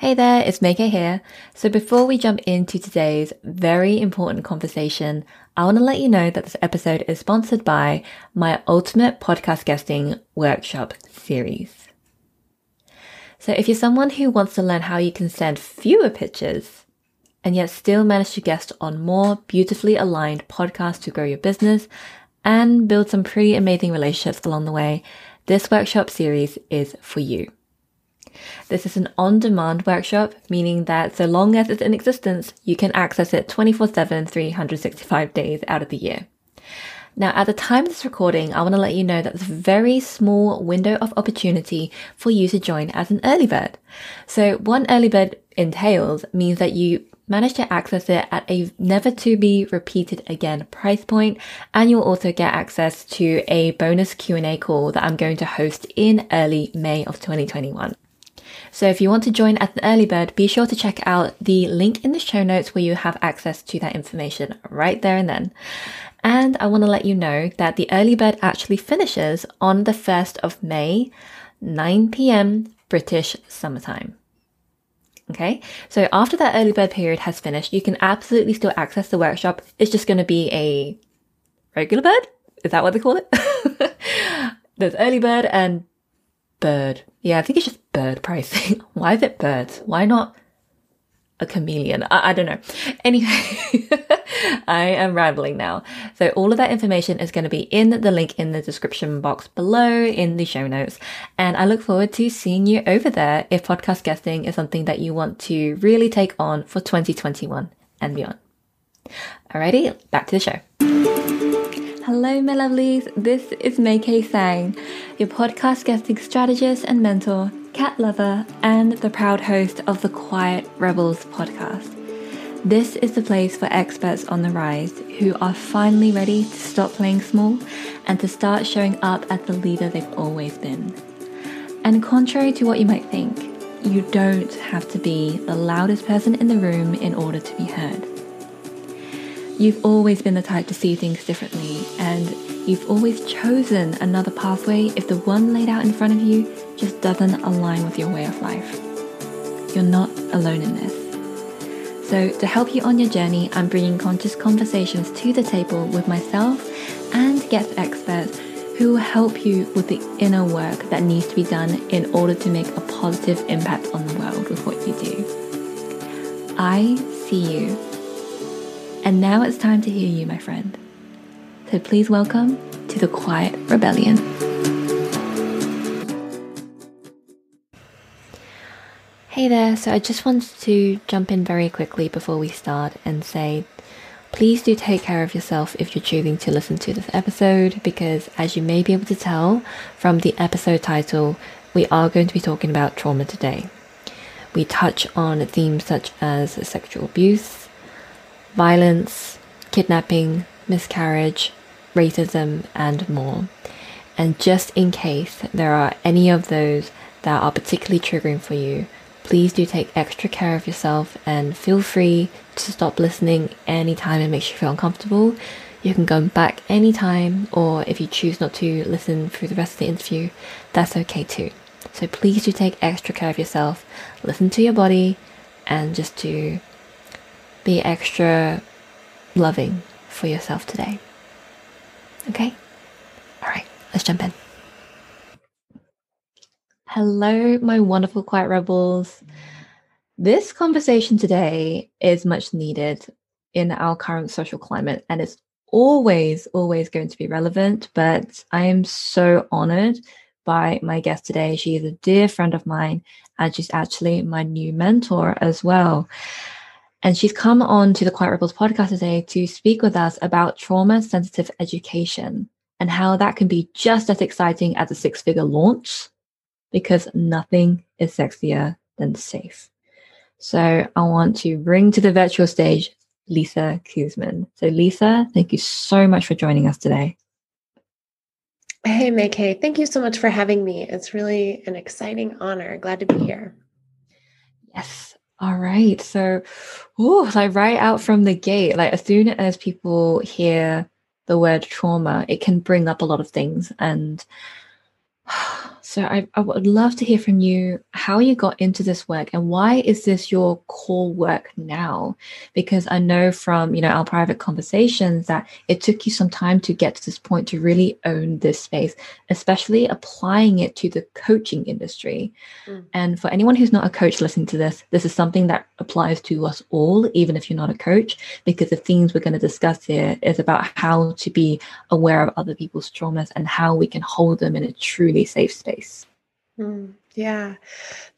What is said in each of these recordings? Hey there, it's Maikee here. So before we jump into today's very important conversation, I want to let you know that this episode is sponsored by my Ultimate Podcast Guesting Workshop Series. So if you're someone who wants to learn how you can send fewer pitches and yet still manage to guest on more beautifully aligned podcasts to grow your business and build some pretty amazing relationships along the way, this workshop series is for you. This is an on-demand workshop, meaning that so long as it's in existence, you can access it 24/7, 365 days out of the year. Now, at the time of this recording, I want to let you know that there's a very small window of opportunity for you to join as an early bird. So one early bird entails means that you manage to access it at a never to be repeated again price point, and you'll also get access to a bonus Q&A call that I'm going to host in early May of 2021. So if you want to join as an early bird, be sure to check out the link in the show notes where you have access to that information right there and then. And I want to let you know that the early bird actually finishes on the 1st of May, 9 p.m. British summertime. Okay, so after that early bird period has finished, you can absolutely still access the workshop. It's just going to be a regular bird? Is that what they call it? There's early bird and bird. Yeah, I think it's just bird pricing. Why is it birds? Why not a chameleon? I don't know. Anyway, I am rambling now. So all of that information is going to be in the link in the description box below in the show notes. And I look forward to seeing you over there if podcast guesting is something that you want to really take on for 2021 and beyond. Alrighty, back to the show. Hello, my lovelies. This is Maikee Tsang, your podcast guesting strategist and mentor, cat lover, and the proud host of the Quiet Rebels podcast. This is the place for experts on the rise who are finally ready to stop playing small and to start showing up as the leader they've always been. And contrary to what you might think, you don't have to be the loudest person in the room in order to be heard. You've always been the type to see things differently, and you've always chosen another pathway if the one laid out in front of you just doesn't align with your way of life. You're not alone in this. So to help you on your journey, I'm bringing conscious conversations to the table with myself and guest experts who will help you with the inner work that needs to be done in order to make a positive impact on the world with what you do. I see you. And now it's time to hear you, my friend. So please welcome to the Quiet Rebellion. Hey there, so I just wanted to jump in very quickly before we start and say, please do take care of yourself if you're choosing to listen to this episode, because as you may be able to tell from the episode title, we are going to be talking about trauma today. We touch on themes such as sexual abuse, violence, kidnapping, miscarriage, racism, and more. And just in case there are any of those that are particularly triggering for you, please do take extra care of yourself and feel free to stop listening anytime it makes you feel uncomfortable. You can go back anytime, or if you choose not to listen through the rest of the interview, that's okay too. So please do take extra care of yourself, listen to your body, and just do be extra loving for yourself today. Okay? Alright, let's jump in. Hello, my wonderful Quiet Rebels. This conversation today is much needed in our current social climate, and it's always, always going to be relevant, but I am so honoured by my guest today. She is a dear friend of mine, and she's actually my new mentor as well. And she's come on to the Quiet Ripples podcast today to speak with us about trauma-sensitive education and how that can be just as exciting as a six-figure launch, because nothing is sexier than safe. So I want to bring to the virtual stage Lisa Kuzman. So Lisa, thank you so much for joining us today. Hey, Maikee. Thank you so much for having me. It's really an exciting honor. Glad to be here. Yes. All right, so right out from the gate, like as soon as people hear the word trauma, it can bring up a lot of things, and So I would love to hear from you how you got into this work and why is this your core work now? Because I know from, you know, our private conversations that it took you some time to get to this point to really own this space, especially applying it to the coaching industry. Mm. And for anyone who's not a coach listening to this, this is something that applies to us all, even if you're not a coach, because the themes we're going to discuss here is about how to be aware of other people's traumas and how we can hold them in a truly safe space. Yeah.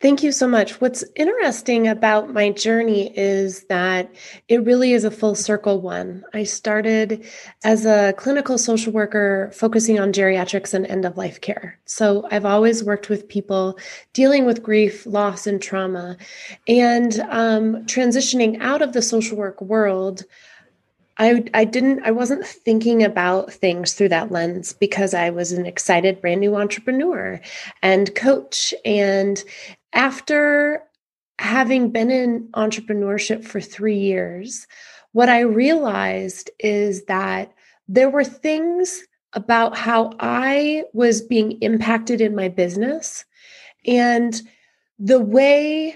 Thank you so much. What's interesting about my journey is that it really is a full circle one. I started as a clinical social worker focusing on geriatrics and end-of-life care. So I've always worked with people dealing with grief, loss, and trauma. And transitioning out of the social work world, I wasn't thinking about things through that lens because I was an excited brand new entrepreneur and coach. And after having been in entrepreneurship for 3 years, what I realized is that there were things about how I was being impacted in my business and the way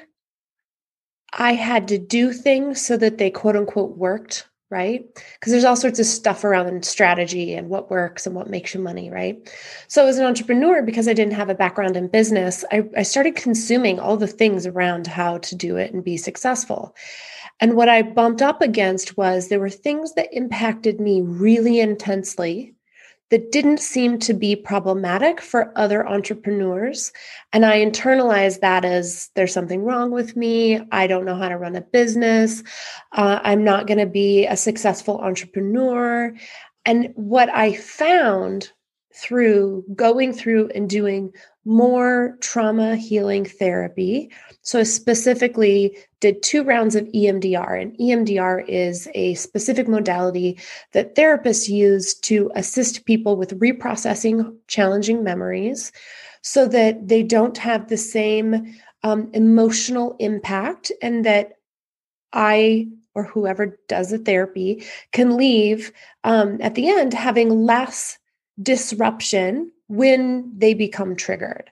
I had to do things so that they quote unquote worked. Right? Because there's all sorts of stuff around strategy and what works and what makes you money, right? So as an entrepreneur, because I didn't have a background in business, I started consuming all the things around how to do it and be successful. And what I bumped up against was there were things that impacted me really intensely that didn't seem to be problematic for other entrepreneurs. And I internalized that as there's something wrong with me. I don't know how to run a business. I'm not going to be a successful entrepreneur. And what I found through going through and doing more trauma healing therapy. So I specifically did 2 rounds of EMDR, and EMDR is a specific modality that therapists use to assist people with reprocessing challenging memories so that they don't have the same emotional impact, and that I or whoever does the therapy can leave at the end having less disruption when they become triggered.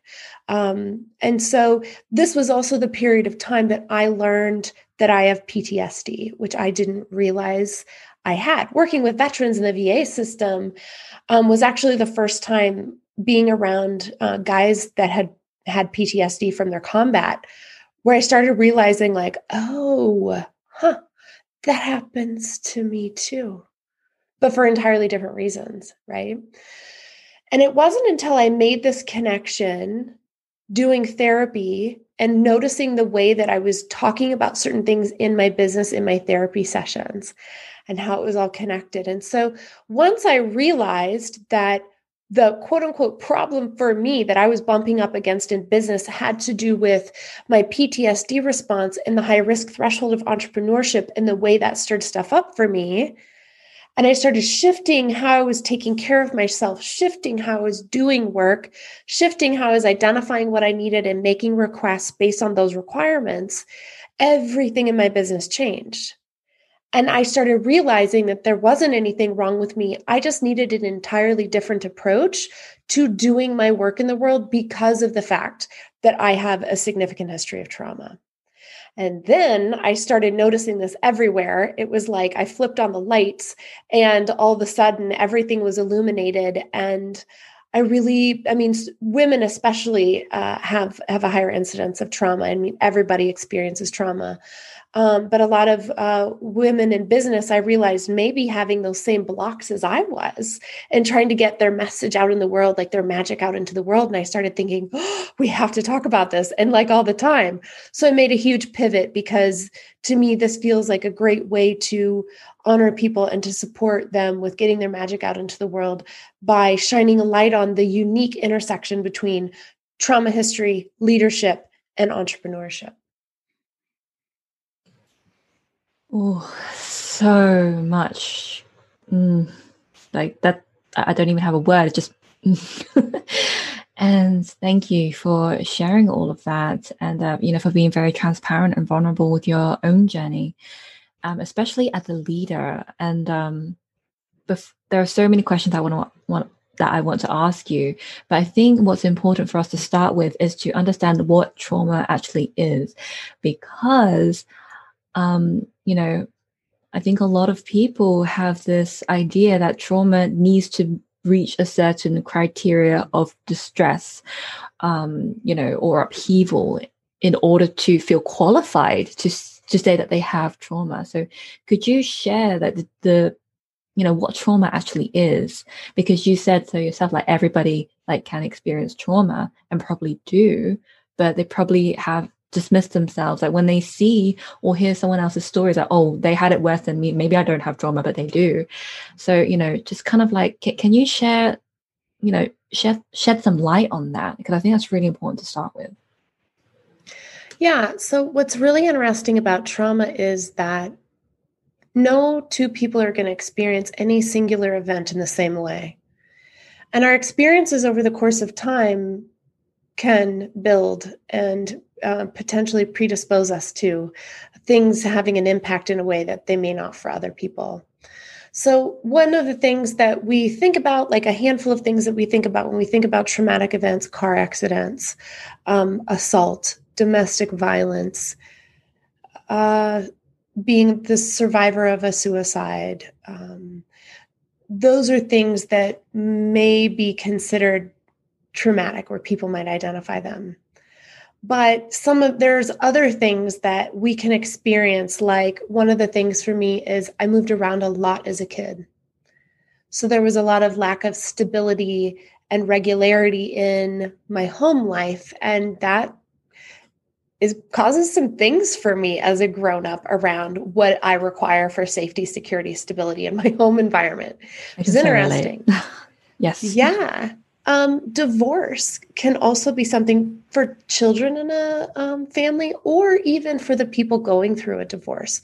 And so this was also the period of time that I learned that I have PTSD, which I didn't realize I had. Working with veterans in the VA system was actually the first time being around guys that had PTSD from their combat, where I started realizing like, that happens to me too, but for entirely different reasons, right? And it wasn't until I made this connection doing therapy and noticing the way that I was talking about certain things in my business, in my therapy sessions, and how it was all connected. And so once I realized that the quote unquote problem for me that I was bumping up against in business had to do with my PTSD response and the high risk threshold of entrepreneurship and the way that stirred stuff up for me, and I started shifting how I was taking care of myself, shifting how I was doing work, shifting how I was identifying what I needed and making requests based on those requirements. Everything in my business changed. And I started realizing that there wasn't anything wrong with me. I just needed an entirely different approach to doing my work in the world because of the fact that I have a significant history of trauma. And then I started noticing this everywhere. It was like I flipped on the lights and all of a sudden everything was illuminated. And women especially have a higher incidence of trauma. I mean, everybody experiences trauma. But a lot of women in business, I realized, maybe having those same blocks as I was and trying to get their message out in the world, like their magic out into the world. And I started thinking, we have to talk about this, and like all the time. So I made a huge pivot because to me, this feels like a great way to honor people and to support them with getting their magic out into the world by shining a light on the unique intersection between trauma history, leadership, and entrepreneurship. Oh, so much. Like that, I don't even have a word. It's just, and thank you for sharing all of that. And, for being very transparent and vulnerable with your own journey, especially as a leader. And there are so many questions I want to that I want to ask you. But I think what's important for us to start with is to understand what trauma actually is, because, you know, I think a lot of people have this idea that trauma needs to reach a certain criteria of distress, you know, or upheaval in order to feel qualified to say that they have trauma. So could you share that the you know, what trauma actually is? Because you said so yourself, like everybody like can experience trauma and probably do, but they probably have dismissed themselves. Like when they see or hear someone else's stories, like, oh, they had it worse than me. Maybe I don't have trauma, but they do. So, you know, just kind of like, can you share, you know, shed some light on that? Because I think that's really important to start with. Yeah. So what's really interesting about trauma is that no two people are going to experience any singular event in the same way. And our experiences over the course of time can build and potentially predispose us to things having an impact in a way that they may not for other people. So one of the things that we think about, like a handful of things that we think about when we think about traumatic events, car accidents, assault, domestic violence, being the survivor of a suicide. Those are things that may be considered traumatic, where people might identify them. But there's other things that we can experience. Like one of the things for me is I moved around a lot as a kid. So there was a lot of lack of stability and regularity in my home life. And that causes some things for me as a grown-up around what I require for safety, security, stability in my home environment, which is interesting. Yes. Yeah. Divorce can also be something for children in a family, or even for the people going through a divorce.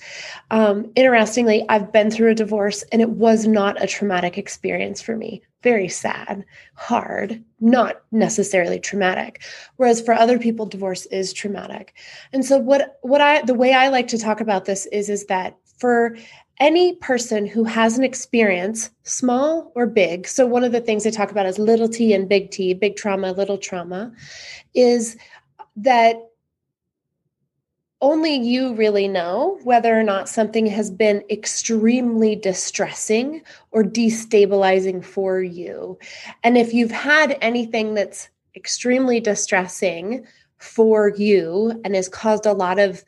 Interestingly, I've been through a divorce and it was not a traumatic experience for me. Very sad, hard, not necessarily traumatic. Whereas for other people, divorce is traumatic. And so the way I like to talk about this is that for any person who has an experience, small or big, so one of the things I talk about is little T and big T, big trauma, little trauma, is that only you really know whether or not something has been extremely distressing or destabilizing for you. And if you've had anything that's extremely distressing for you and has caused a lot of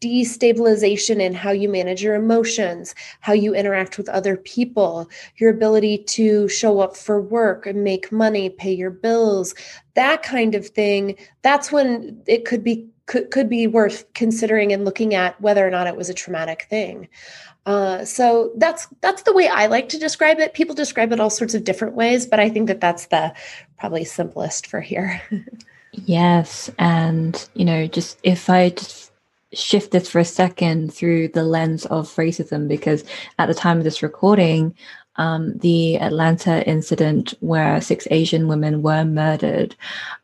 destabilization in how you manage your emotions, how you interact with other people, your ability to show up for work and make money, pay your bills, that kind of thing, that's when it could be worth considering and looking at whether or not it was a traumatic thing. So that's the way I like to describe it. People describe it all sorts of different ways, but I think that's the probably simplest for here. Yes. And, you know, just if I just shift this for a second through the lens of racism, because at the time of this recording, the Atlanta incident where 6 Asian women were murdered,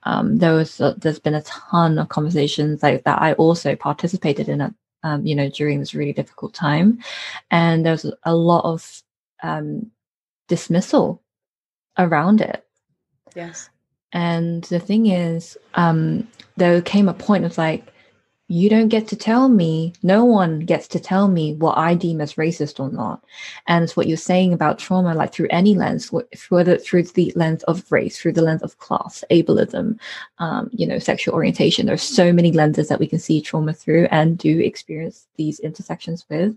there's been a ton of conversations like that I also participated in, you know, during this really difficult time. And there's a lot of dismissal around it. Yes. And the thing is, there came a point of like, you don't get to tell me, no one gets to tell me what I deem as racist or not. And it's what you're saying about trauma, like through any lens, whether through the lens of race, through the lens of class, ableism, you know, sexual orientation. There are so many lenses that we can see trauma through and do experience these intersections with.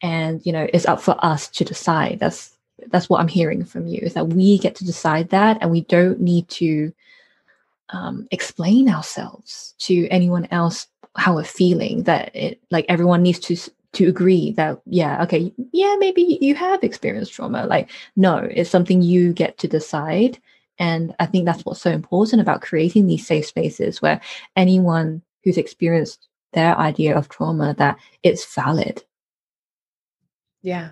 And, you know, it's up for us to decide. That's what I'm hearing from you, is that we get to decide that, and we don't need to explain ourselves to anyone else how we're feeling. That it, like, everyone needs to agree that, yeah, okay, yeah, maybe you have experienced trauma. Like, no, it's something you get to decide. And I think that's what's so important about creating these safe spaces where anyone who's experienced their idea of trauma, that it's valid. Yeah.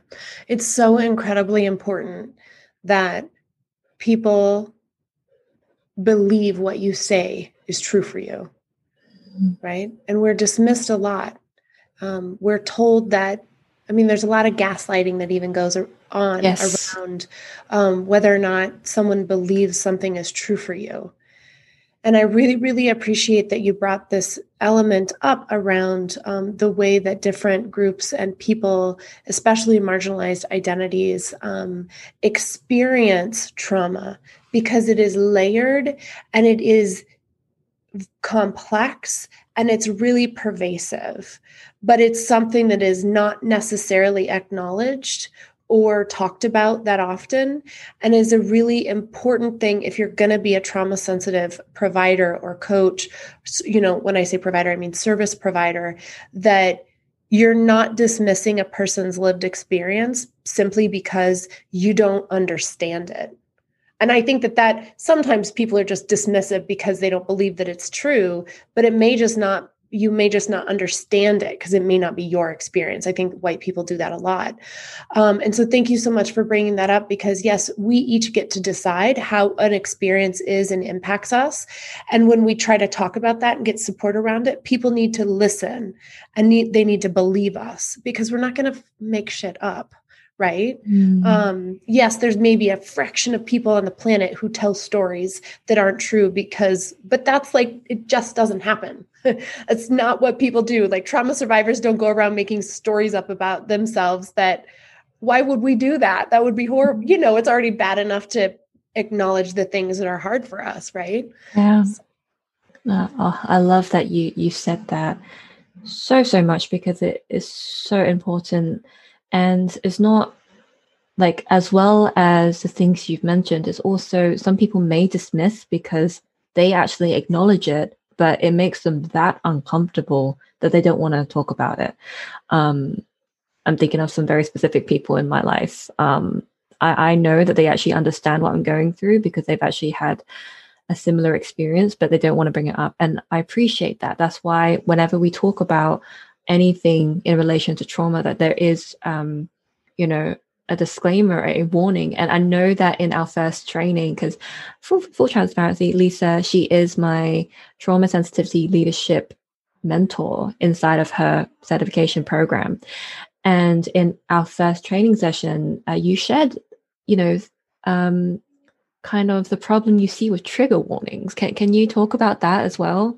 It's so incredibly important that people believe what you say is true for you. Right? And we're dismissed a lot. We're told that I mean, there's a lot of gaslighting that even goes on yes. around whether or not someone believes something is true for you. And I really, really appreciate that you brought this element up around the way that different groups and people, especially marginalized identities, experience trauma, because it is layered and it is complex and it's really pervasive, but it's something that is not necessarily acknowledged or talked about that often, and is a really important thing if you're going to be a trauma sensitive provider or coach. You know, when I say provider, I mean service provider, that you're not dismissing a person's lived experience simply because you don't understand it. And I think that sometimes people are just dismissive because they don't believe that it's true, but it may just not, you may just not understand it because it may not be your experience. I think white people do that a lot. And so thank you so much for bringing that up, because yes, we each get to decide how an experience is and impacts us. And when we try to talk about that and get support around it, people need to listen and they need to believe us, because we're not going to make shit up. Right? Mm. Yes, there's maybe a fraction of people on the planet who tell stories that aren't true but that's like, it just doesn't happen. It's not what people do. Like, trauma survivors don't go around making stories up about themselves. That, why would we do that? That would be horrible. You know, it's already bad enough to acknowledge the things that are hard for us. Right? Yeah. I love that you said that so much, because it is so important. And it's not like, as well as the things you've mentioned, it's also some people may dismiss because they actually acknowledge it, but it makes them that uncomfortable that they don't want to talk about it. I'm thinking of some very specific people in my life. I know that they actually understand what I'm going through because they've actually had a similar experience, but they don't want to bring it up. And I appreciate that. That's why whenever we talk about anything in relation to trauma, that there is, a disclaimer, a warning. And I know that in our first training, because full transparency, Lisa, she is my trauma sensitivity leadership mentor inside of her certification program. And in our first training session, you shared, kind of the problem you see with trigger warnings. Can you talk about that as well?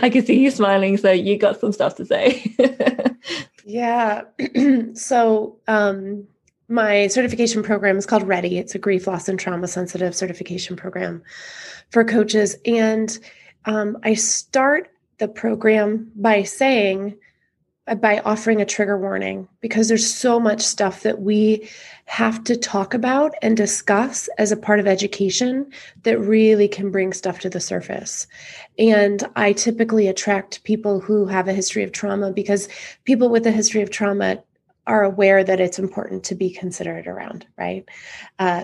I can see you smiling, so you got some stuff to say. Yeah. So my certification program is called Ready. It's a grief, loss, and trauma sensitive certification program for coaches. And I start the program by offering a trigger warning, because there's so much stuff that we have to talk about and discuss as a part of education that really can bring stuff to the surface. And I typically attract people who have a history of trauma, because people with a history of trauma are aware that it's important to be considerate around, right?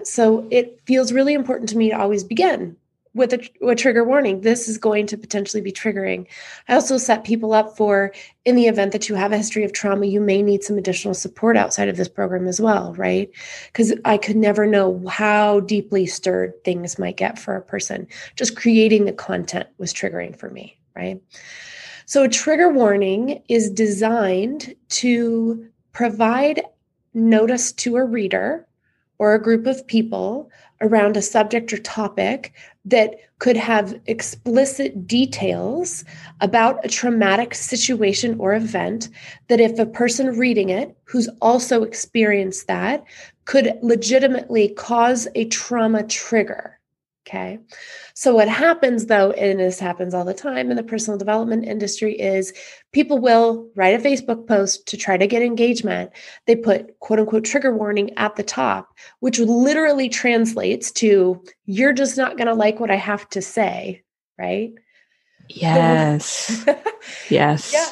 So it feels really important to me to always begin with a trigger warning. This is going to potentially be triggering. I also set people up for, in the event that you have a history of trauma, you may need some additional support outside of this program as well, right? Because I could never know how deeply stirred things might get for a person. Just creating the content was triggering for me, right? So a trigger warning is designed to provide notice to a reader or a group of people around a subject or topic that could have explicit details about a traumatic situation or event, that if a person reading it who's also experienced that could legitimately cause a trauma trigger. Okay. So what happens though, and this happens all the time in the personal development industry, is people will write a Facebook post to try to get engagement. They put quote unquote trigger warning at the top, which literally translates to, you're just not going to like what I have to say. Right. Yes. Yes. Yeah.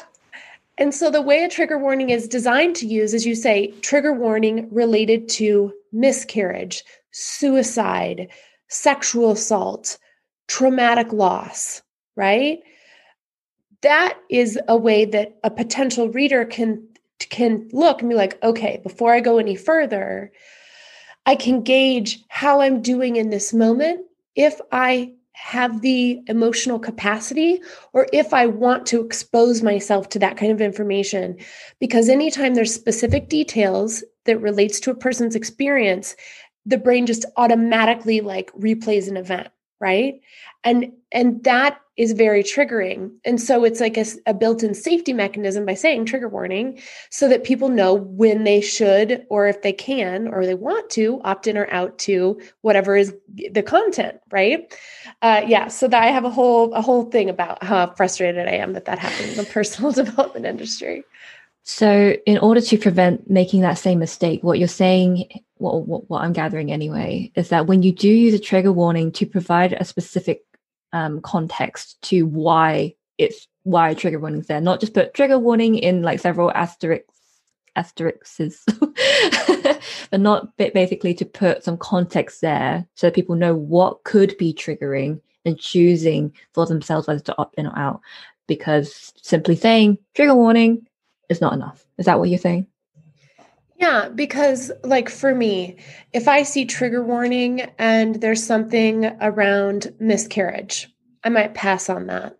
And so the way a trigger warning is designed to use is, you say trigger warning related to miscarriage, suicide, sexual assault, traumatic loss, right? That is a way that a potential reader can look and be like, okay, before I go any further, I can gauge how I'm doing in this moment if I have the emotional capacity or if I want to expose myself to that kind of information. Because anytime there's specific details that relates to a person's experience, the brain just automatically like replays an event, right? And that is very triggering. And so it's like a built-in safety mechanism by saying trigger warning so that people know when they should, or if they can, or they want to opt in or out to whatever is the content, right? Yeah. So that I have a whole thing about how frustrated I am that happens in the personal development industry. So in order to prevent making that same mistake, what you're saying, what I'm gathering anyway, is that when you do use a trigger warning to provide a specific context to why a trigger warning's there, not just put trigger warning in like several asterisks, but not basically to put some context there so that people know what could be triggering and choosing for themselves whether to opt in or out. Because simply saying trigger warning is not enough. Is that what you're saying? Yeah, because like for me, if I see trigger warning and there's something around miscarriage, I might pass on that.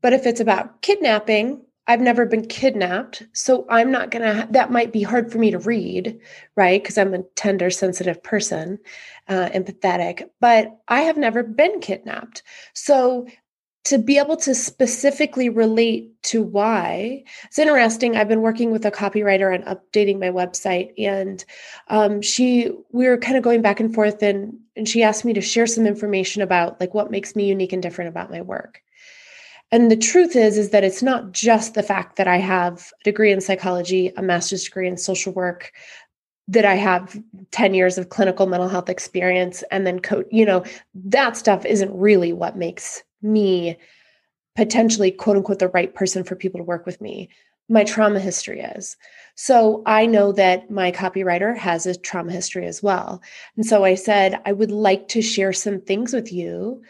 But if it's about kidnapping, I've never been kidnapped, so I'm not going to, that might be hard for me to read, right? Because I'm a tender, sensitive person, empathetic, but I have never been kidnapped. So to be able to specifically relate to why. It's interesting. I've been working with a copywriter on updating my website, and we were kind of going back and forth, and she asked me to share some information about like what makes me unique and different about my work. And the truth is that it's not just the fact that I have a degree in psychology, a master's degree in social work, that I have 10 years of clinical mental health experience, and then that stuff isn't really what makes me potentially, quote unquote, the right person for people to work with me. My trauma history is. So I know that my copywriter has a trauma history as well. And so I said, I would like to share some things with you,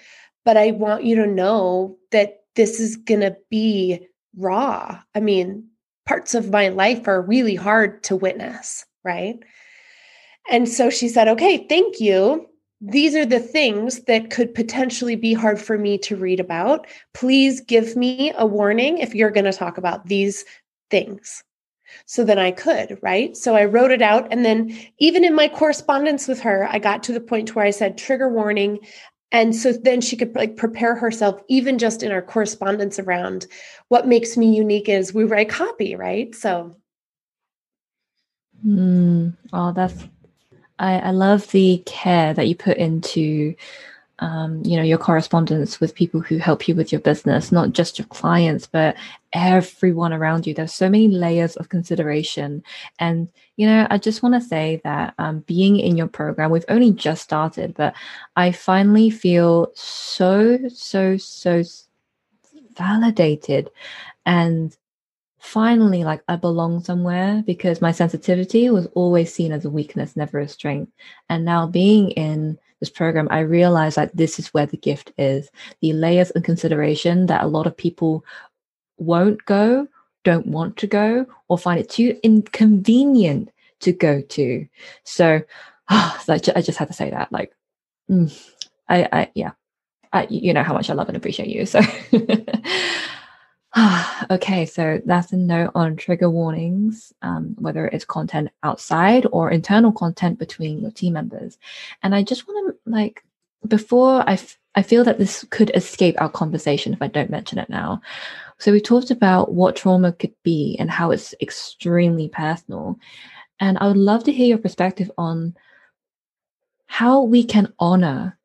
but I want you to know that this is going to be raw. I mean, parts of my life are really hard to witness, right? And so she said, okay, thank you. These are the things that could potentially be hard for me to read about. Please give me a warning if you're going to talk about these things. So then I could, right? So I wrote it out. And then even in my correspondence with her, I got to the point where I said trigger warning. And so then she could like prepare herself, even just in our correspondence around what makes me unique is we write copy, right? So. Oh, that's. I love the care that you put into, your correspondence with people who help you with your business, not just your clients, but everyone around you. There's so many layers of consideration. And, I just want to say that being in your program, we've only just started, but I finally feel so, so, so validated and finally, like I belong somewhere, because my sensitivity was always seen as a weakness, never a strength. And now being in this program, I realize that this is where the gift is. The layers of consideration that a lot of people won't go, don't want to go, or find it too inconvenient to go to. So I just had to say that. Like, you know how much I love and appreciate you. So. Okay, so that's a note on trigger warnings, whether it's content outside or internal content between your team members. And I just want to, like, before I feel that this could escape our conversation if I don't mention it now. So we talked about what trauma could be and how it's extremely personal. And I would love to hear your perspective on how we can honor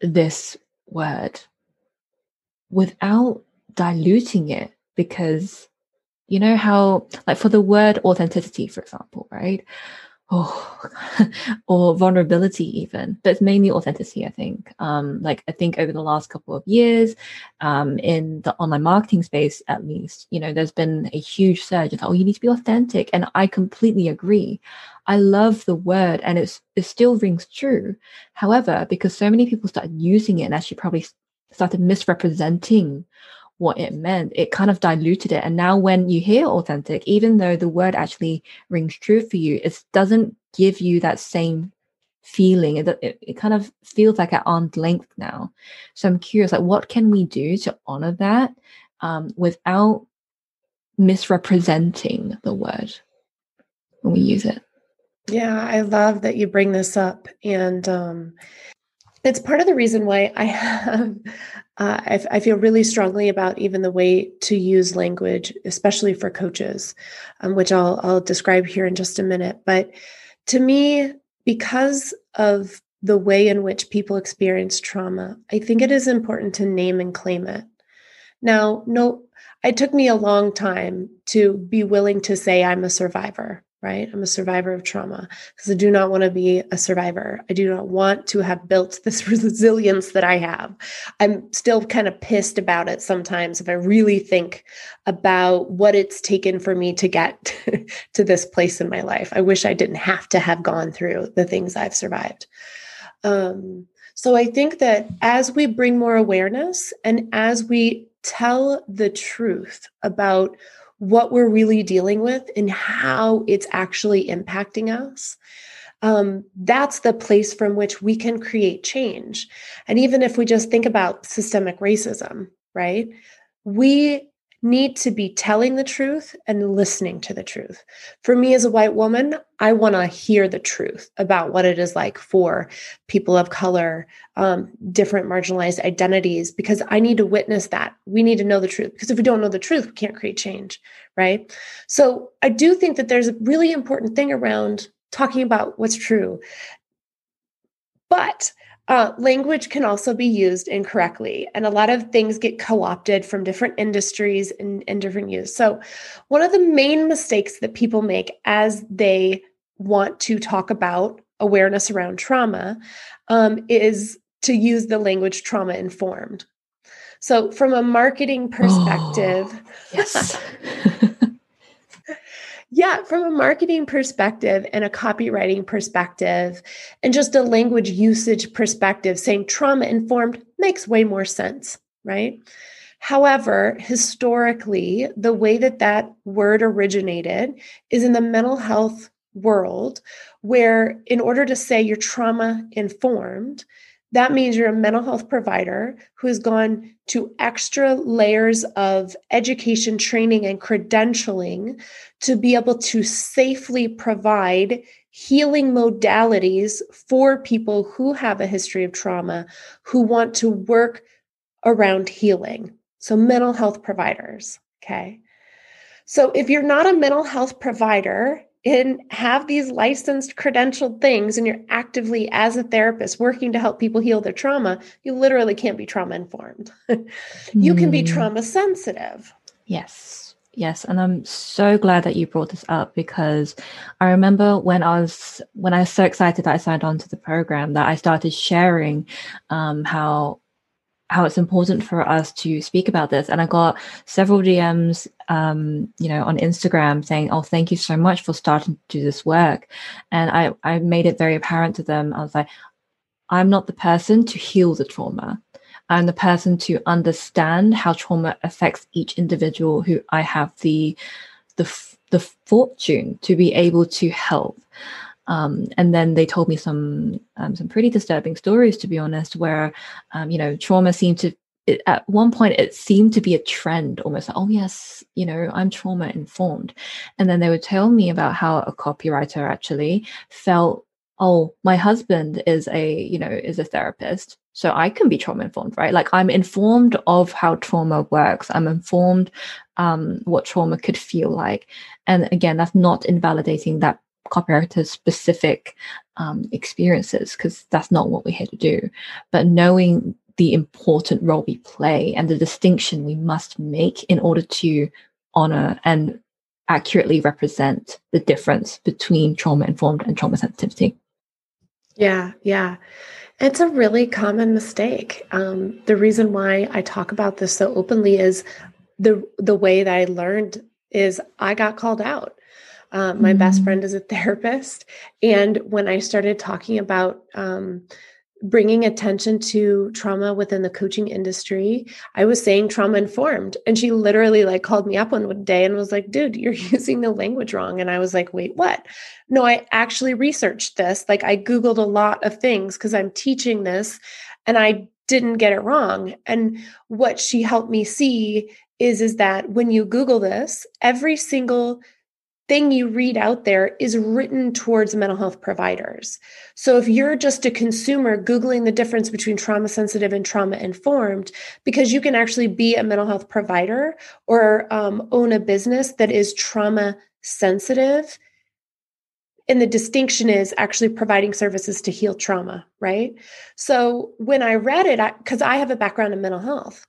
this word without diluting it, because you know how, like, for the word authenticity, for example, right? Or vulnerability even, but it's mainly authenticity, I think. I think over the last couple of years, in the online marketing space, at least, there's been a huge surge of, you need to be authentic. And I completely agree. I love the word, and it still rings true. However, because so many people started using it and actually probably started misrepresenting what it meant, it kind of diluted it. And now when you hear authentic, even though the word actually rings true for you, it doesn't give you that same feeling. It kind of feels like at arm's length now. So I'm curious, like, what can we do to honor that without misrepresenting the word when we use it? Yeah, I love that you bring this up. And it's part of the reason why I have, I feel really strongly about even the way to use language, especially for coaches, which I'll describe here in just a minute. But to me, because of the way in which people experience trauma, I think it is important to name and claim it. Now, it took me a long time to be willing to say I'm a survivor. Right? I'm a survivor of trauma because I do not want to be a survivor. I do not want to have built this resilience that I have. I'm still kind of pissed about it sometimes if I really think about what it's taken for me to get to this place in my life. I wish I didn't have to have gone through the things I've survived. So I think that as we bring more awareness and as we tell the truth about what we're really dealing with and how it's actually impacting us, that's the place from which we can create change. And even if we just think about systemic racism, right? We need to be telling the truth and listening to the truth. For me as a white woman, I want to hear the truth about what it is like for people of color, different marginalized identities, because I need to witness that. We need to know the truth, because if we don't know the truth, we can't create change, right? So I do think that there's a really important thing around talking about what's true. But language can also be used incorrectly, and a lot of things get co-opted from different industries and different use. So one of the main mistakes that people make as they want to talk about awareness around trauma is to use the language trauma-informed. So from a marketing perspective, from a marketing perspective and a copywriting perspective and just a language usage perspective, saying trauma-informed makes way more sense, right? However, historically, the way that that word originated is in the mental health world, where in order to say you're trauma-informed, that means you're a mental health provider who has gone to extra layers of education, training, and credentialing to be able to safely provide healing modalities for people who have a history of trauma, who want to work around healing. So mental health providers, okay? So if you're not a mental health provider and have these licensed credentialed things, and you're actively as a therapist working to help people heal their trauma, you literally can't be trauma-informed. You can be trauma-sensitive. Yes. And I'm so glad that you brought this up, because I remember when I was so excited that I signed on to the program, that I started sharing how it's important for us to speak about this. And I got several DMs, on Instagram saying, "Oh, thank you so much for starting to do this work." And I made it very apparent to them. I was like, I'm not the person to heal the trauma. I'm the person to understand how trauma affects each individual who I have the fortune to be able to help. And then they told me some pretty disturbing stories, to be honest, where, trauma seemed to, at one point, it seemed to be a trend, almost like, oh, yes, I'm trauma informed. And then they would tell me about how a copywriter actually felt, oh, my husband is a therapist, so I can be trauma informed, right? Like, I'm informed of how trauma works. I'm informed what trauma could feel like. And again, that's not invalidating that copywriter specific experiences, because that's not what we're here to do, but knowing the important role we play and the distinction we must make in order to honor and accurately represent the difference between trauma-informed and trauma sensitivity. Yeah. It's a really common mistake. The reason why I talk about this so openly is the way that I learned is I got called out. My best friend is a therapist. And when I started talking about bringing attention to trauma within the coaching industry, I was saying trauma informed. And she literally like called me up one day and was like, dude, you're using the language wrong. And I was like, wait, what? No, I actually researched this. Like I Googled a lot of things because I'm teaching this and I didn't get it wrong. And what she helped me see is that when you Google this, every single thing you read out there is written towards mental health providers. So if you're just a consumer Googling the difference between trauma sensitive and trauma informed, because you can actually be a mental health provider or own a business that is trauma sensitive. And the distinction is actually providing services to heal trauma, right? So when I read it, because I have a background in mental health,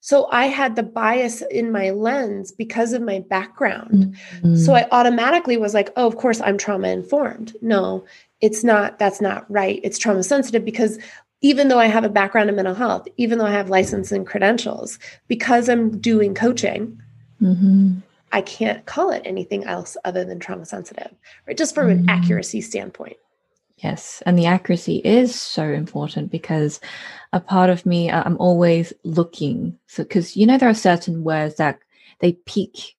so I had the bias in my lens because of my background. Mm-hmm. So I automatically was like, oh, of course I'm trauma informed. No, it's not. That's not right. It's trauma sensitive because even though I have a background in mental health, even though I have license and credentials, because I'm doing coaching, mm-hmm. I can't call it anything else other than trauma sensitive, right? Just from an accuracy standpoint. Yes. And the accuracy is so important because a part of me, I'm always looking. So, because, you know, there are certain words that they pique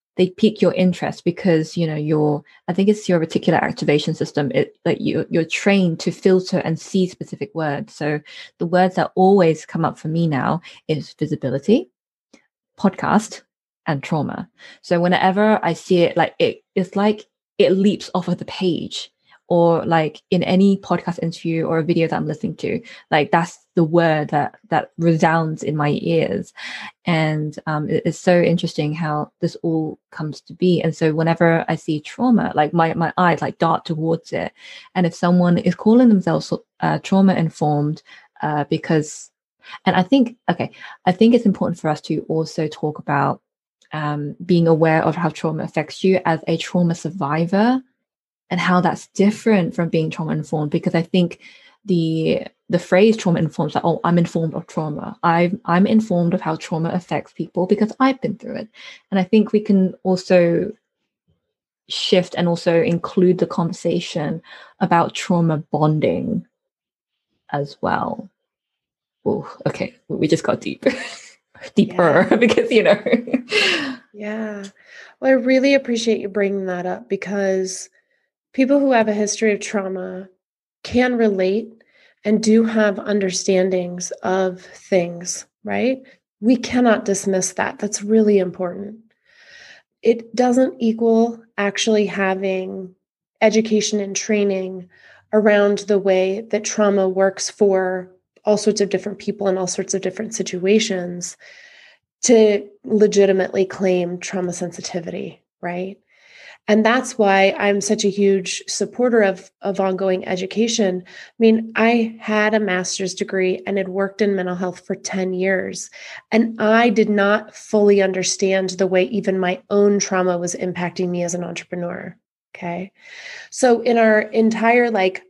your interest because, you know, I think it's your reticular activation system that you're trained to filter and see specific words. So the words that always come up for me now is visibility, podcast, and trauma. So whenever I see it, like it's like it leaps off of the page. Or like in any podcast interview or a video that I'm listening to, like that's the word that resounds in my ears. And it's so interesting how this all comes to be. And so whenever I see trauma, like my eyes like dart towards it. And if someone is calling themselves trauma informed because, and I think it's important for us to also talk about being aware of how trauma affects you as a trauma survivor. And how that's different from being trauma-informed, because I think the phrase trauma-informed is like, oh, I'm informed of trauma. I'm informed of how trauma affects people because I've been through it. And I think we can also shift and also include the conversation about trauma bonding as well. Oh, okay. We just got deeper yeah. Because, you know. Yeah. Well, I really appreciate you bringing that up because people who have a history of trauma can relate and do have understandings of things, right? We cannot dismiss that. That's really important. It doesn't equal actually having education and training around the way that trauma works for all sorts of different people in all sorts of different situations to legitimately claim trauma sensitivity, right? And that's why I'm such a huge supporter of ongoing education. I mean, I had a master's degree and had worked in mental health for 10 years. And I did not fully understand the way even my own trauma was impacting me as an entrepreneur. Okay. So in our entire like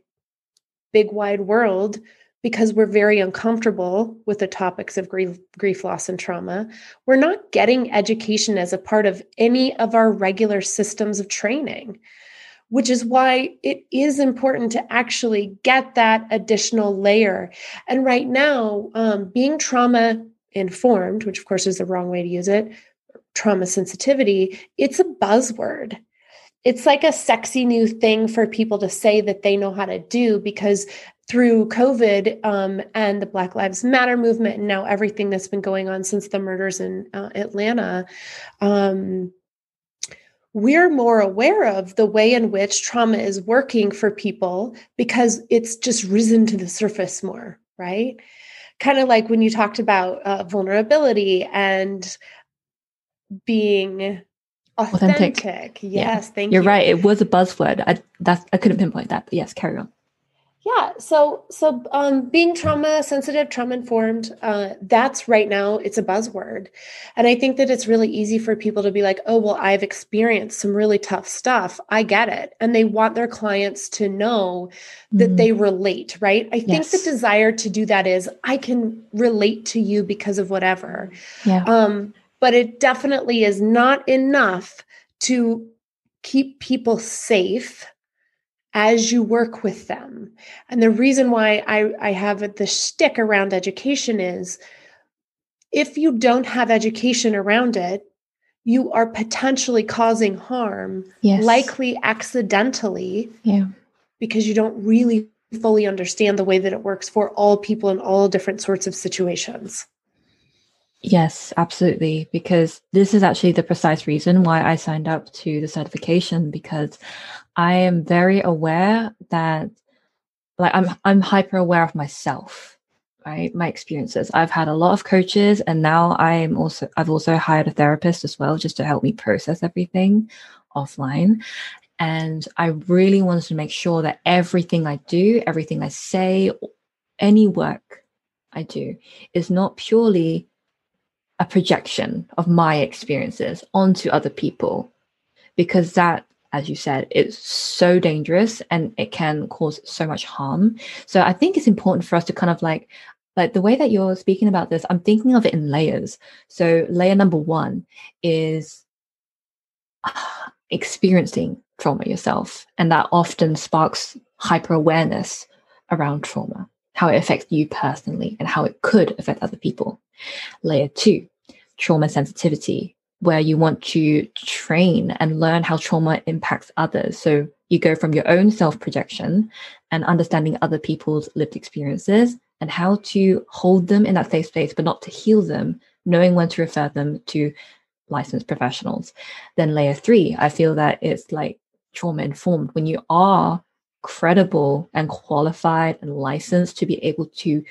big wide world, because we're very uncomfortable with the topics of grief, loss, and trauma, we're not getting education as a part of any of our regular systems of training, which is why it is important to actually get that additional layer. And right now, being trauma-informed, which of course is the wrong way to use it, trauma sensitivity, it's a buzzword. It's like a sexy new thing for people to say that they know how to do because through COVID and the Black Lives Matter movement and now everything that's been going on since the murders in Atlanta, we're more aware of the way in which trauma is working for people because it's just risen to the surface more, right? Kind of like when you talked about vulnerability and being authentic. Yes, yeah. Thank you. You're right. It was a buzzword. I couldn't pinpoint that, but yes, carry on. Yeah. So being trauma sensitive, trauma informed, that's right now, it's a buzzword. And I think that it's really easy for people to be like, oh, well, I've experienced some really tough stuff. I get it. And they want their clients to know that they relate, right? I think the desire to do that is I can relate to you because of whatever. Yeah. But it definitely is not enough to keep people safe as you work with them. And the reason why I have the shtick around education is if you don't have education around it, you are potentially causing harm, yes, likely accidentally, yeah, because you don't really fully understand the way that it works for all people in all different sorts of situations. Yes, absolutely. Because this is actually the precise reason why I signed up to the certification, because I am very aware that, like, I'm hyper aware of myself, right? My experiences. I've had a lot of coaches, and now I've also hired a therapist as well, just to help me process everything offline. And I really wanted to make sure that everything I do, everything I say, any work I do is not purely a projection of my experiences onto other people, because that, as you said, it's so dangerous and it can cause so much harm. So I think it's important for us to kind of like the way that you're speaking about this, I'm thinking of it in layers. So layer number one is experiencing trauma yourself. And that often sparks hyper-awareness around trauma, how it affects you personally and how it could affect other people. Layer two, trauma sensitivity, where you want to train and learn how trauma impacts others. So you go from your own self-projection and understanding other people's lived experiences and how to hold them in that safe space, but not to heal them, knowing when to refer them to licensed professionals. Then layer three, I feel that it's like trauma-informed, when you are credible and qualified and licensed to be able to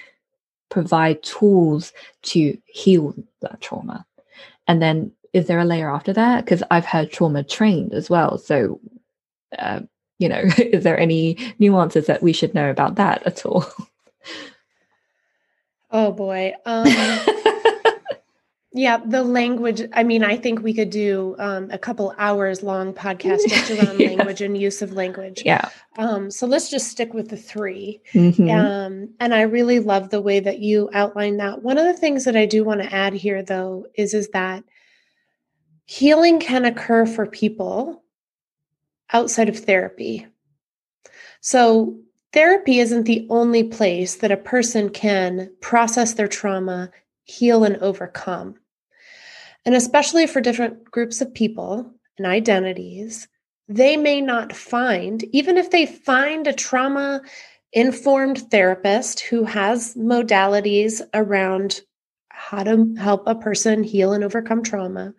provide tools to heal that trauma. And then is there a layer after that? Because I've heard trauma trained as well. So, is there any nuances that we should know about that at all? Oh, boy. Yeah, the language. I mean, I think we could do a couple hours long podcast just around yes, language and use of language. Yeah. So let's just stick with the three. Mm-hmm. And I really love the way that you outlined that. One of the things that I do want to add here, though, is that healing can occur for people outside of therapy. So therapy isn't the only place that a person can process their trauma, heal, and overcome. And especially for different groups of people and identities, they may not find, even if they find a trauma-informed therapist who has modalities around how to help a person heal and overcome trauma,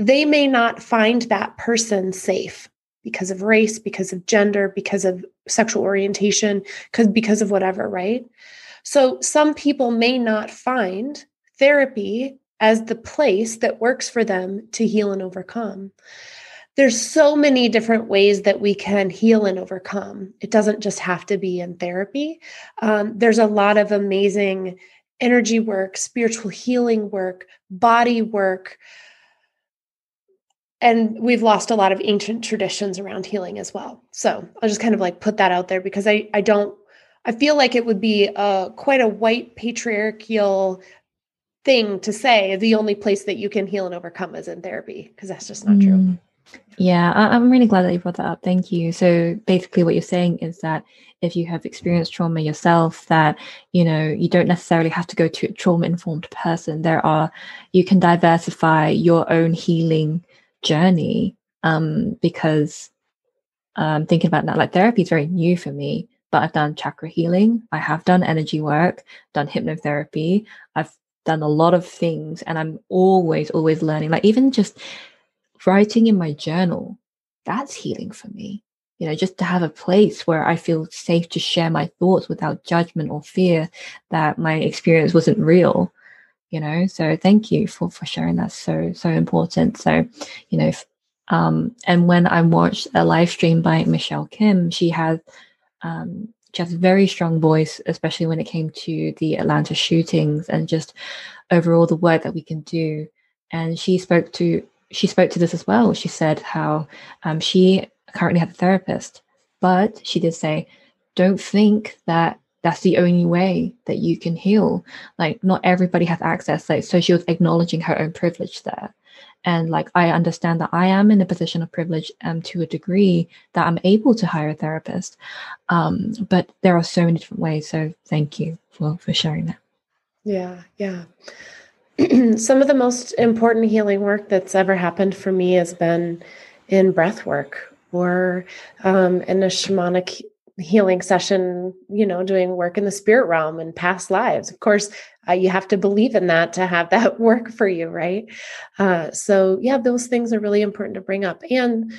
they may not find that person safe because of race, because of gender, because of sexual orientation, because of whatever, right? So some people may not find therapy as the place that works for them to heal and overcome. There's so many different ways that we can heal and overcome. It doesn't just have to be in therapy. There's a lot of amazing energy work, spiritual healing work, body work. And we've lost a lot of ancient traditions around healing as well. So I'll just kind of like put that out there, because I feel like it would be quite a white patriarchal thing to say the only place that you can heal and overcome is in therapy, because that's just not true. Yeah, I'm really glad that you brought that up. Thank you. So basically what you're saying is that if you have experienced trauma yourself, that, you know, you don't necessarily have to go to a trauma-informed person. You can diversify your own healing journey, because thinking about that, like therapy is very new for me. But I've done chakra healing, I have done energy work, done hypnotherapy, I've done a lot of things, and I'm always, always learning. Like even just writing in my journal, that's healing for me. You know, just to have a place where I feel safe to share my thoughts without judgment or fear that my experience wasn't real, you know. So thank you for sharing that. So important. So, you know, and when I watched a live stream by Michelle Kim, she has a very strong voice, especially when it came to the Atlanta shootings and just overall the work that we can do. And she spoke to this as well. She said how she currently had a therapist, but she did say, don't think that that's the only way that you can heal. Like not everybody has access. Like, so she was acknowledging her own privilege there. And like, I understand that I am in a position of privilege to a degree that I'm able to hire a therapist. But there are so many different ways. So thank you for sharing that. Yeah. Yeah. Some of the most important healing work that's ever happened for me has been in breath work or in a shamanic healing session, you know, doing work in the spirit realm and past lives. Of course, you have to believe in that to have that work for you, right? So yeah, those things are really important to bring up. And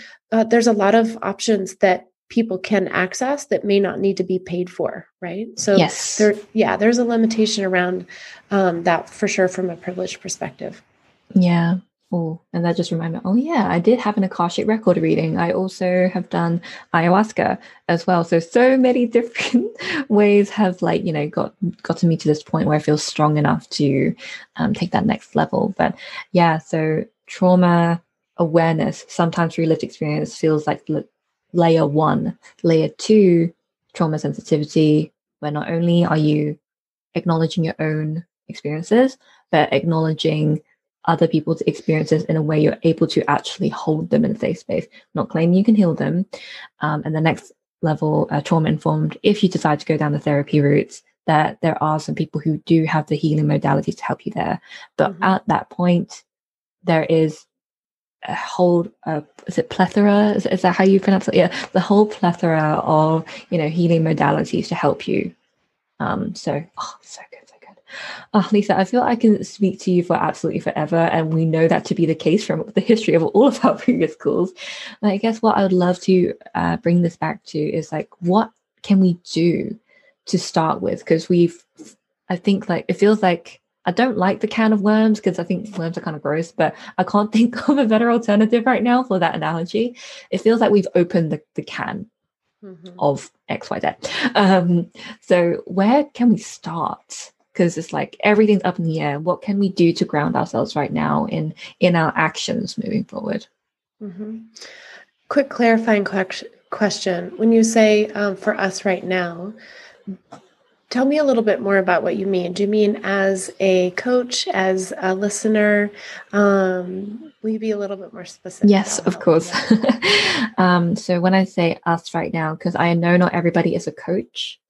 there's a lot of options that people can access that may not need to be paid for, right? So yes. There's a limitation around that for sure from a privileged perspective. Yeah. Oh, and that just reminded me, oh yeah, I did have an Akashic record reading. I also have done ayahuasca as well. So many different ways have gotten me to this point where I feel strong enough to take that next level. But yeah, so trauma awareness, sometimes through lived experience, feels like layer one. Layer two, trauma sensitivity, where not only are you acknowledging your own experiences, but acknowledging other people's experiences in a way you're able to actually hold them in a safe space, not claiming you can heal them. And the next level, trauma-informed, if you decide to go down the therapy routes, that there are some people who do have the healing modalities to help you there. But at that point, there is a whole, is it plethora? Is that how you pronounce it? Yeah, the whole plethora of, healing modalities to help you. So good. Oh, Lisa, I feel I can speak to you for absolutely forever, and we know that to be the case from the history of all of our previous calls. And I guess what I would love to bring this back to is what can we do to start with? Because it feels like I don't like the can of worms, because I think worms are kind of gross, but I can't think of a better alternative right now for that analogy. It feels like we've opened the can of XYZ. So where can we start? Because it's everything's up in the air. What can we do to ground ourselves right now in our actions moving forward? Quick clarifying question. When you say for us right now, tell me a little bit more about what you mean. Do you mean as a coach, as a listener? Will you be a little bit more specific? Yes, of course. So when I say us right now, because I know not everybody is a coach,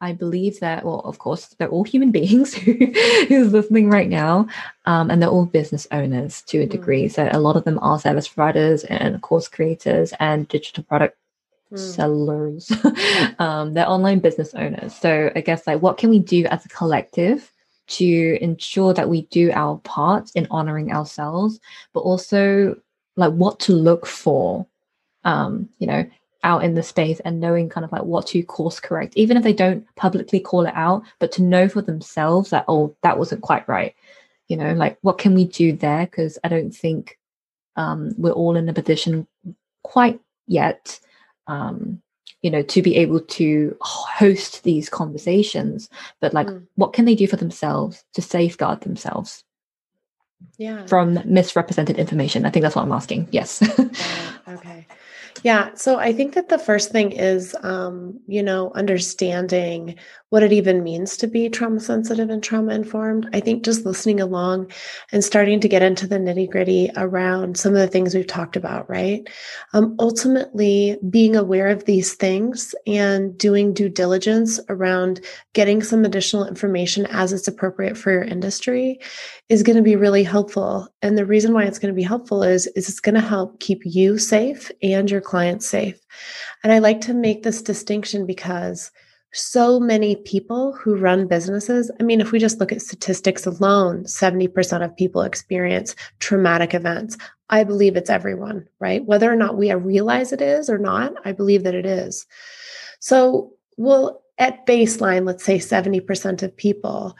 I believe that, well, of course, they're all human beings who's listening right now, and they're all business owners to a degree. So a lot of them are service providers and course creators and digital product sellers. They're online business owners. So I guess what can we do as a collective to ensure that we do our part in honoring ourselves, but also what to look for, out in the space, and knowing what to course correct, even if they don't publicly call it out, but to know for themselves that, oh, that wasn't quite right. What can we do there? Because I don't think we're all in a position quite yet, to be able to host these conversations, but what can they do for themselves to safeguard themselves from misrepresented information? I think that's what I'm asking. Yes. Okay. Yeah. So I think that the first thing is, understanding what it even means to be trauma sensitive and trauma informed. I think just listening along and starting to get into the nitty gritty around some of the things we've talked about, right? Ultimately, being aware of these things and doing due diligence around getting some additional information as it's appropriate for your industry is going to be really helpful. And the reason why it's going to be helpful is it's going to help keep you safe and your clients safe. And I like to make this distinction because so many people who run businesses, if we just look at statistics alone, 70% of people experience traumatic events. I believe it's everyone, right? Whether or not we realize it is or not, I believe that it is. So we'll, at baseline, let's say 70% of people.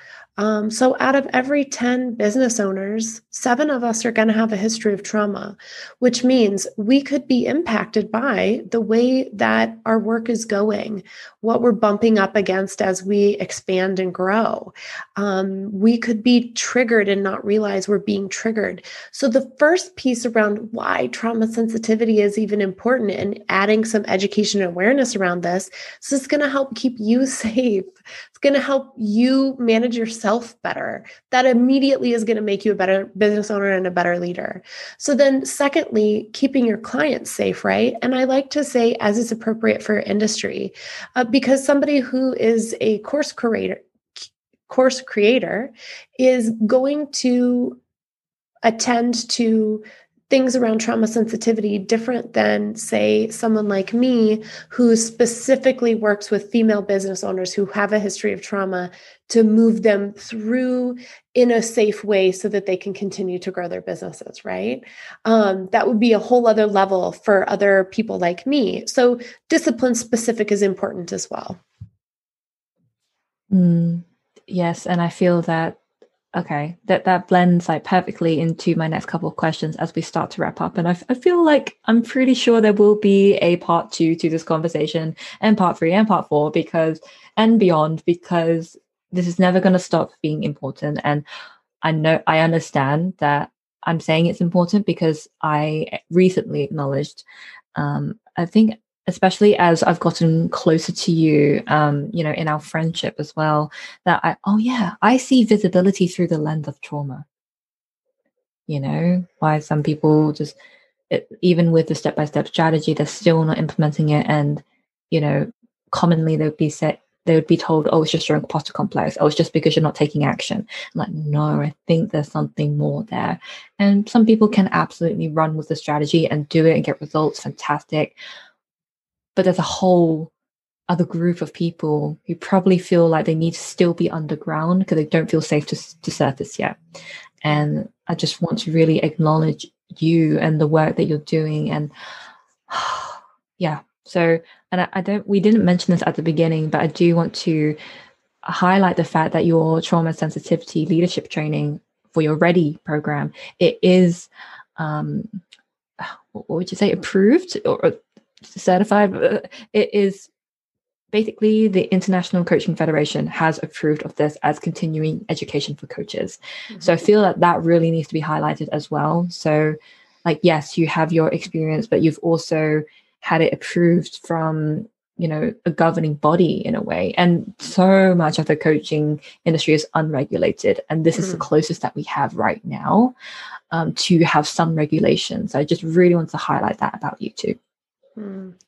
So out of every 10 business owners, 7 of us are going to have a history of trauma, which means we could be impacted by the way that our work is going, what we're bumping up against as we expand and grow. We could be triggered and not realize we're being triggered. So the first piece around why trauma sensitivity is even important and adding some education and awareness around this is going to help keep you safe. It's going to help you manage yourself yourself better. That immediately is going to make you a better business owner and a better leader. So then secondly, keeping your clients safe, right? And I like to say as it's appropriate for your industry, because somebody who is a course creator is going to attend to things around trauma sensitivity different than, say, someone like me who specifically works with female business owners who have a history of trauma to move them through in a safe way so that they can continue to grow their businesses, right? That would be a whole other level for other people like me. So discipline specific is important as well. Yes. And I feel that, okay, that blends like perfectly into my next couple of questions as we start to wrap up. And I feel like I'm pretty sure there will be a part 2 to this conversation and part 3 and part 4 because this is never going to stop being important. And I understand that I'm saying it's important because I recently acknowledged, I think especially as I've gotten closer to you, you know, in our friendship as well, that I see visibility through the lens of trauma. You know, why some people even with the step-by-step strategy, they're still not implementing it. And, you know, commonly they would be told, oh, it's just your imposter complex. Oh, it's just because you're not taking action. I'm like, no, I think there's something more there. And some people can absolutely run with the strategy and do it and get results. Fantastic. But there's a whole other group of people who probably feel like they need to still be underground because they don't feel safe to surface yet. And I just want to really acknowledge you and the work that you're doing. And yeah, so, and we didn't mention this at the beginning, but I do want to highlight the fact that your trauma sensitivity leadership training for your Ready program, it is, what would you say, approved or certified? It is basically the International Coaching Federation has approved of this as continuing education for coaches. Mm-hmm. So I feel that really needs to be highlighted as well. So like, yes, you have your experience, but you've also had it approved from, you know, a governing body in a way. And so much of the coaching industry is unregulated. And this is the closest that we have right now to have some regulation. So I just really want to highlight that about you too.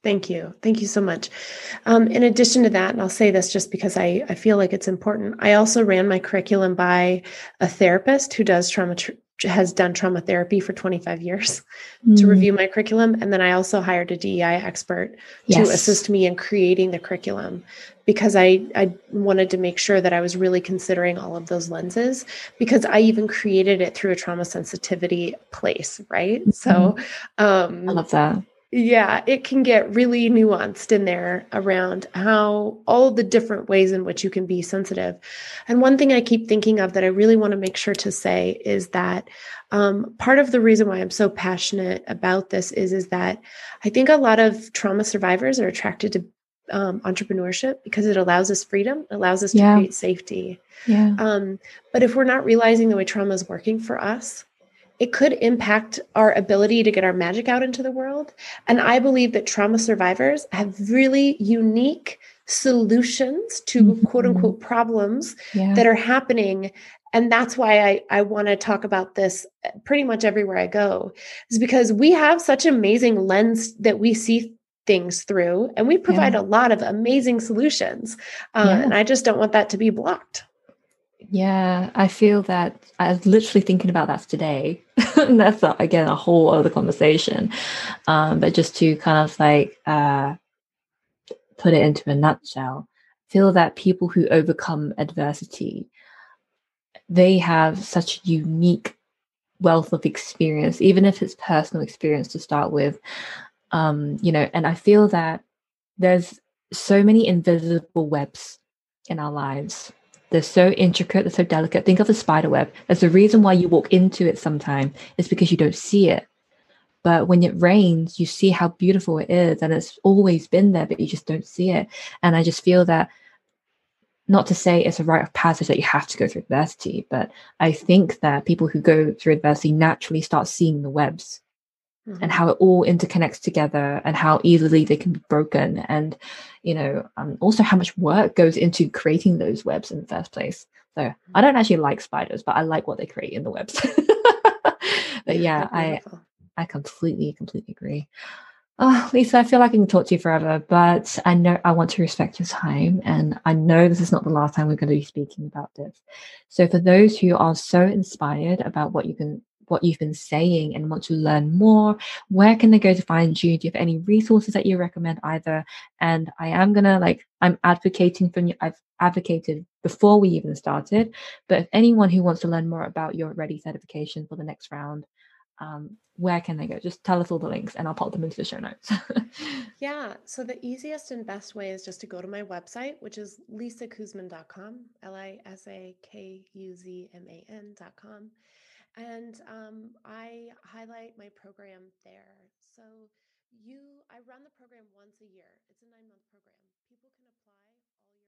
Thank you. Thank you so much. In addition to that, and I'll say this just because I feel like it's important, I also ran my curriculum by a therapist who does has done trauma therapy for 25 years to review my curriculum. And then I also hired a DEI expert to assist me in creating the curriculum because I wanted to make sure that I was really considering all of those lenses because I even created it through a trauma sensitivity place, right? Mm-hmm. So I love that. Yeah, it can get really nuanced in there around how all the different ways in which you can be sensitive. And one thing I keep thinking of that I really want to make sure to say is that part of the reason why I'm so passionate about this is that I think a lot of trauma survivors are attracted to entrepreneurship because it allows us freedom, allows us to create safety. Yeah. But if we're not realizing the way trauma is working for us, it could impact our ability to get our magic out into the world. And I believe that trauma survivors have really unique solutions to quote unquote problems that are happening. And that's why I want to talk about this pretty much everywhere I go, is because we have such amazing lens that we see things through, and we provide a lot of amazing solutions. And I just don't want that to be blocked. Yeah, I feel that I was literally thinking about that today. And that's, again, a whole other conversation. But just to kind of like put it into a nutshell, I feel that people who overcome adversity, they have such unique wealth of experience, even if it's personal experience to start with. You know, and I feel that there's so many invisible webs in our lives. They're so intricate, they're so delicate. Think of a spider web. That's the reason why you walk into it sometime. It's because you don't see it. But when it rains, you see how beautiful it is. And it's always been there, but you just don't see it. And I just feel that, not to say it's a rite of passage that you have to go through adversity, but I think that people who go through adversity naturally start seeing the webs and how it all interconnects together and how easily they can be broken. And, you know, also how much work goes into creating those webs in the first place. So I don't actually like spiders, but I like what they create in the webs. But yeah, I completely agree. Oh, Lisa, I feel like I can talk to you forever, but I know I want to respect your time, and I know this is not the last time we're going to be speaking about this. So for those who are so inspired about what you've been saying and want to learn more, where can they go to find you? Do you have any resources that you recommend either? And I am gonna, like, I'm advocating for you. I've advocated before we even started, but if anyone who wants to learn more about your Ready certification for the next round, where can they go? Just tell us all the links and I'll pop them into the show notes. Yeah. So the easiest and best way is just to go to my website, which is lisakuzman.com, lisakuzman.com. And I highlight my program there. So I run the program once a year. It's a 9-month program. People can apply all year long.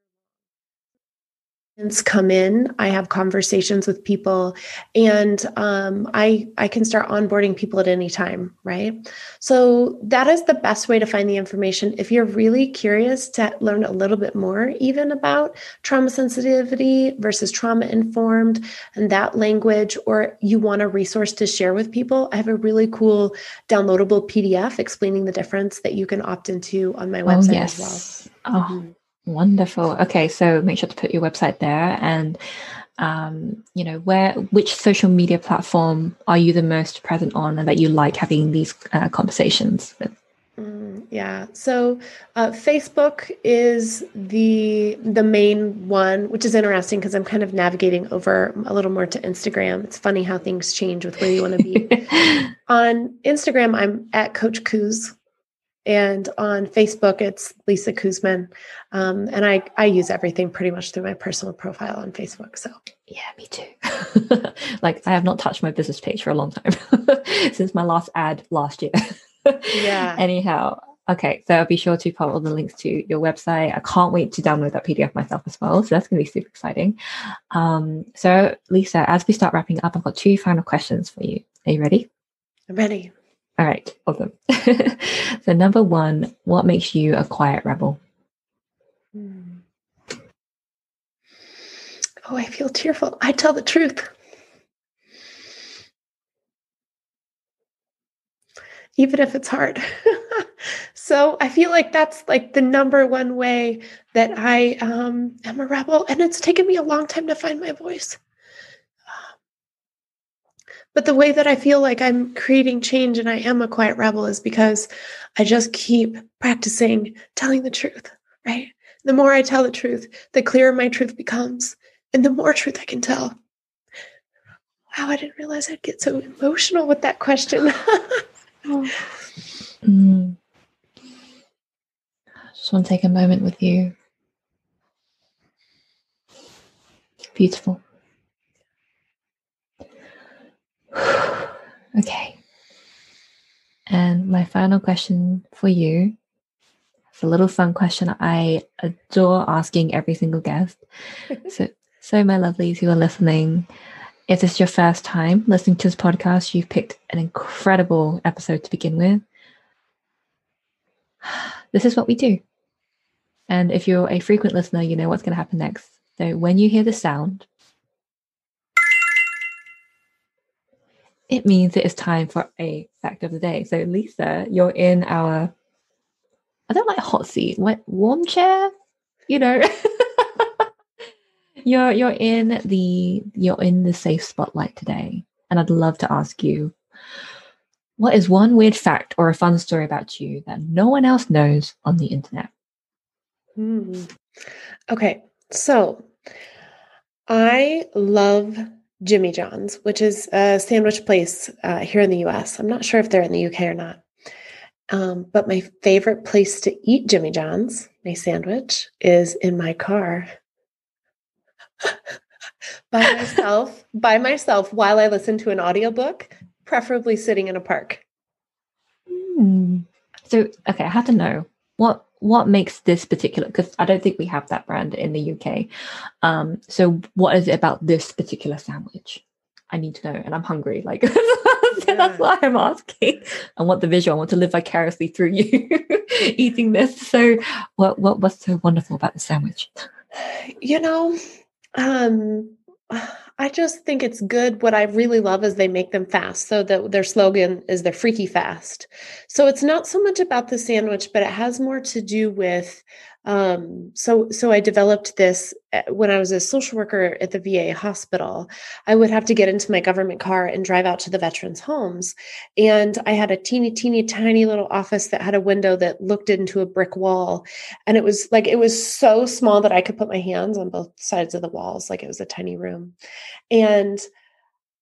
Students come in. I have conversations with people, and I can start onboarding people at any time, right? So that is the best way to find the information. If you're really curious to learn a little bit more, even about trauma sensitivity versus trauma informed and that language, or you want a resource to share with people, I have a really cool downloadable PDF explaining the difference that you can opt into on my website as well. Oh, Wonderful. Okay. So make sure to put your website there, and which social media platform are you the most present on and that you like having these conversations with? Yeah. So Facebook is the main one, which is interesting because I'm kind of navigating over a little more to Instagram. It's funny how things change with where you want to be. On Instagram, I'm at Coach Kuz. And on Facebook, it's Lisa Kuzman. And I use everything pretty much through my personal profile on Facebook. So yeah, me too. Like, I have not touched my business page for a long time since my last ad last year. Yeah. Anyhow. Okay. So I'll be sure to put all the links to your website. I can't wait to download that PDF myself as well. So that's going to be super exciting. So Lisa, as we start wrapping up, I've got 2 final questions for you. Are you ready? I'm ready. All right, awesome. So number 1, what makes you a quiet rebel? Oh, I feel tearful. I tell the truth. Even if it's hard. So I feel like that's like the number 1 way that I am a rebel. And it's taken me a long time to find my voice. But the way that I feel like I'm creating change and I am a quiet rebel is because I just keep practicing telling the truth, right? The more I tell the truth, the clearer my truth becomes, and the more truth I can tell. Wow, I didn't realize I'd get so emotional with that question. I just want to take a moment with you. Beautiful. Okay. And my final question for you, it's a little fun question I adore asking every single guest. So my lovelies who are listening, if this is your first time listening to this podcast, you've picked an incredible episode to begin with. This is what we do. And if you're a frequent listener, you know what's going to happen next. So when you hear the sound, it means it is time for a fact of the day. So Lisa, you're in our, I don't like hot seat, what, warm chair, you're in the safe spotlight today. And I'd love to ask you, what is one weird fact or a fun story about you that no one else knows on the internet? Okay. So I love Jimmy John's, which is a sandwich place here in the US. I'm not sure if they're in the UK or not. But my favorite place to eat Jimmy John's, my sandwich, is in my car by myself while I listen to an audiobook, preferably sitting in a park. So, okay, I have to know what makes this particular, because I don't think we have that brand in the UK. So what is it about this particular sandwich? I need to know, and I'm hungry. Like, so that's why I'm asking. I want the visual. I want to live vicariously through you eating this. So what's so wonderful about the sandwich? I just think it's good. What I really love is they make them fast. So that their slogan is the freaky fast. So it's not so much about the sandwich, but it has more to do with, so I developed this when I was a social worker at the VA hospital. I would have to get into my government car and drive out to the veterans' homes. And I had a teeny tiny little office that had a window that looked into a brick wall. And it was so small that I could put my hands on both sides of the walls. Like, it was a tiny room. And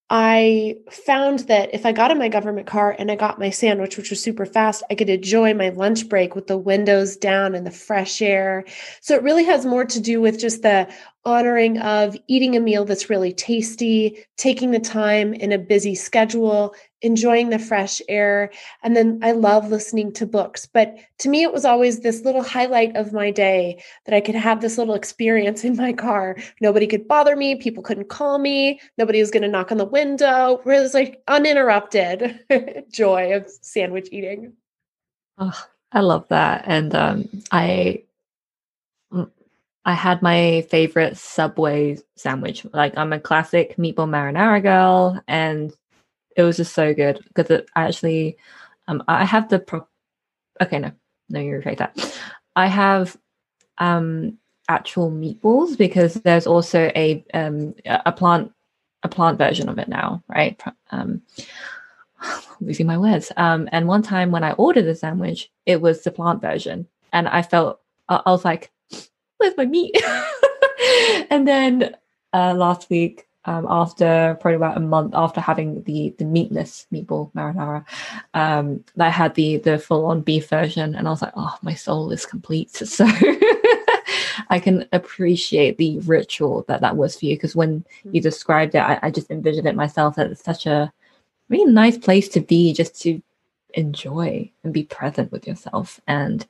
I found that if I got in my government car and I got my sandwich, which was super fast, I could enjoy my lunch break with the windows down and the fresh air. So it really has more to do with just the honoring of eating a meal that's really tasty, taking the time in a busy schedule, enjoying the fresh air. And then I love listening to books. But to me, it was always this little highlight of my day that I could have this little experience in my car. Nobody could bother me. People couldn't call me. Nobody was going to knock on the window. It was like uninterrupted joy of sandwich eating. Oh, I love that. And I had my favorite Subway sandwich. Like, I'm a classic meatball marinara girl, and it was just so good because actually, I have the you repeat that. I have actual meatballs because there's also a plant version of it now, right? Losing my words. And one time when I ordered a sandwich, it was the plant version, and I was like, where's my meat? And then last week, after probably about a month after having the meatless meatball marinara, I had the full-on beef version, and I was like, oh, my soul is complete. So I can appreciate the ritual that was for you, because when you described it, I just envisioned it myself, that it's such a really nice place to be, just to enjoy and be present with yourself and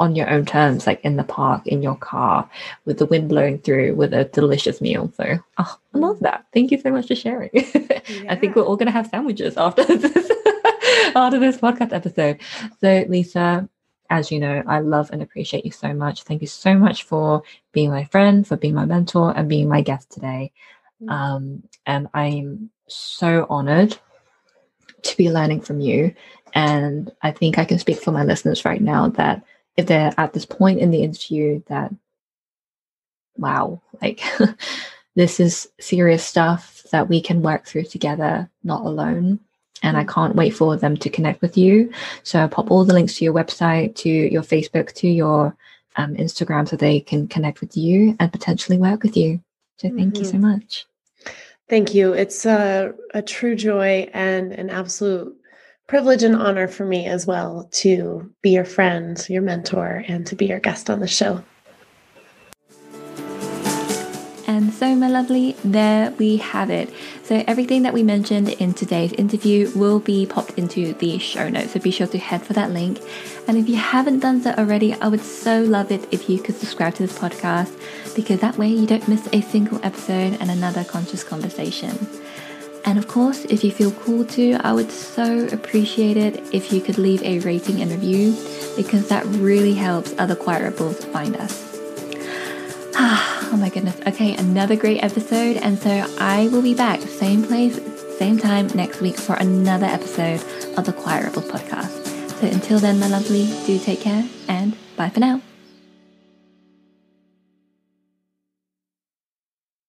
on your own terms, like in the park, in your car, with the wind blowing through, with a delicious meal. So, oh, I love that. Thank you so much for sharing. Yeah. I think we're all going to have sandwiches after this podcast episode. So, Lisa, as you know, I love and appreciate you so much. Thank you so much for being my friend, for being my mentor, and being my guest today. And I'm so honored to be learning from you. And I think I can speak for my listeners right now that if they're at this point in the interview that, wow, like this is serious stuff that we can work through together, not alone. And I can't wait for them to connect with you. So I'll pop all the links to your website, to your Facebook, to your Instagram, so they can connect with you and potentially work with you. So thank you so much. Thank you. It's a true joy and an absolute privilege and honor for me as well to be your friend, your mentor, and to be your guest on the show. And so, my lovely, there we have it. So everything that we mentioned in today's interview will be popped into the show notes, so be sure to head for that link. And if you haven't done so already, I would so love it if you could subscribe to this podcast, because that way you don't miss a single episode and another conscious conversation. And of course, if you feel cool to, I would so appreciate it if you could leave a rating and review, because that really helps other Quiet Ripples find us. Oh my goodness. Okay, another great episode. And so I will be back, same place, same time next week for another episode of the Quiet Ripples podcast. So until then, my lovely, do take care and bye for now.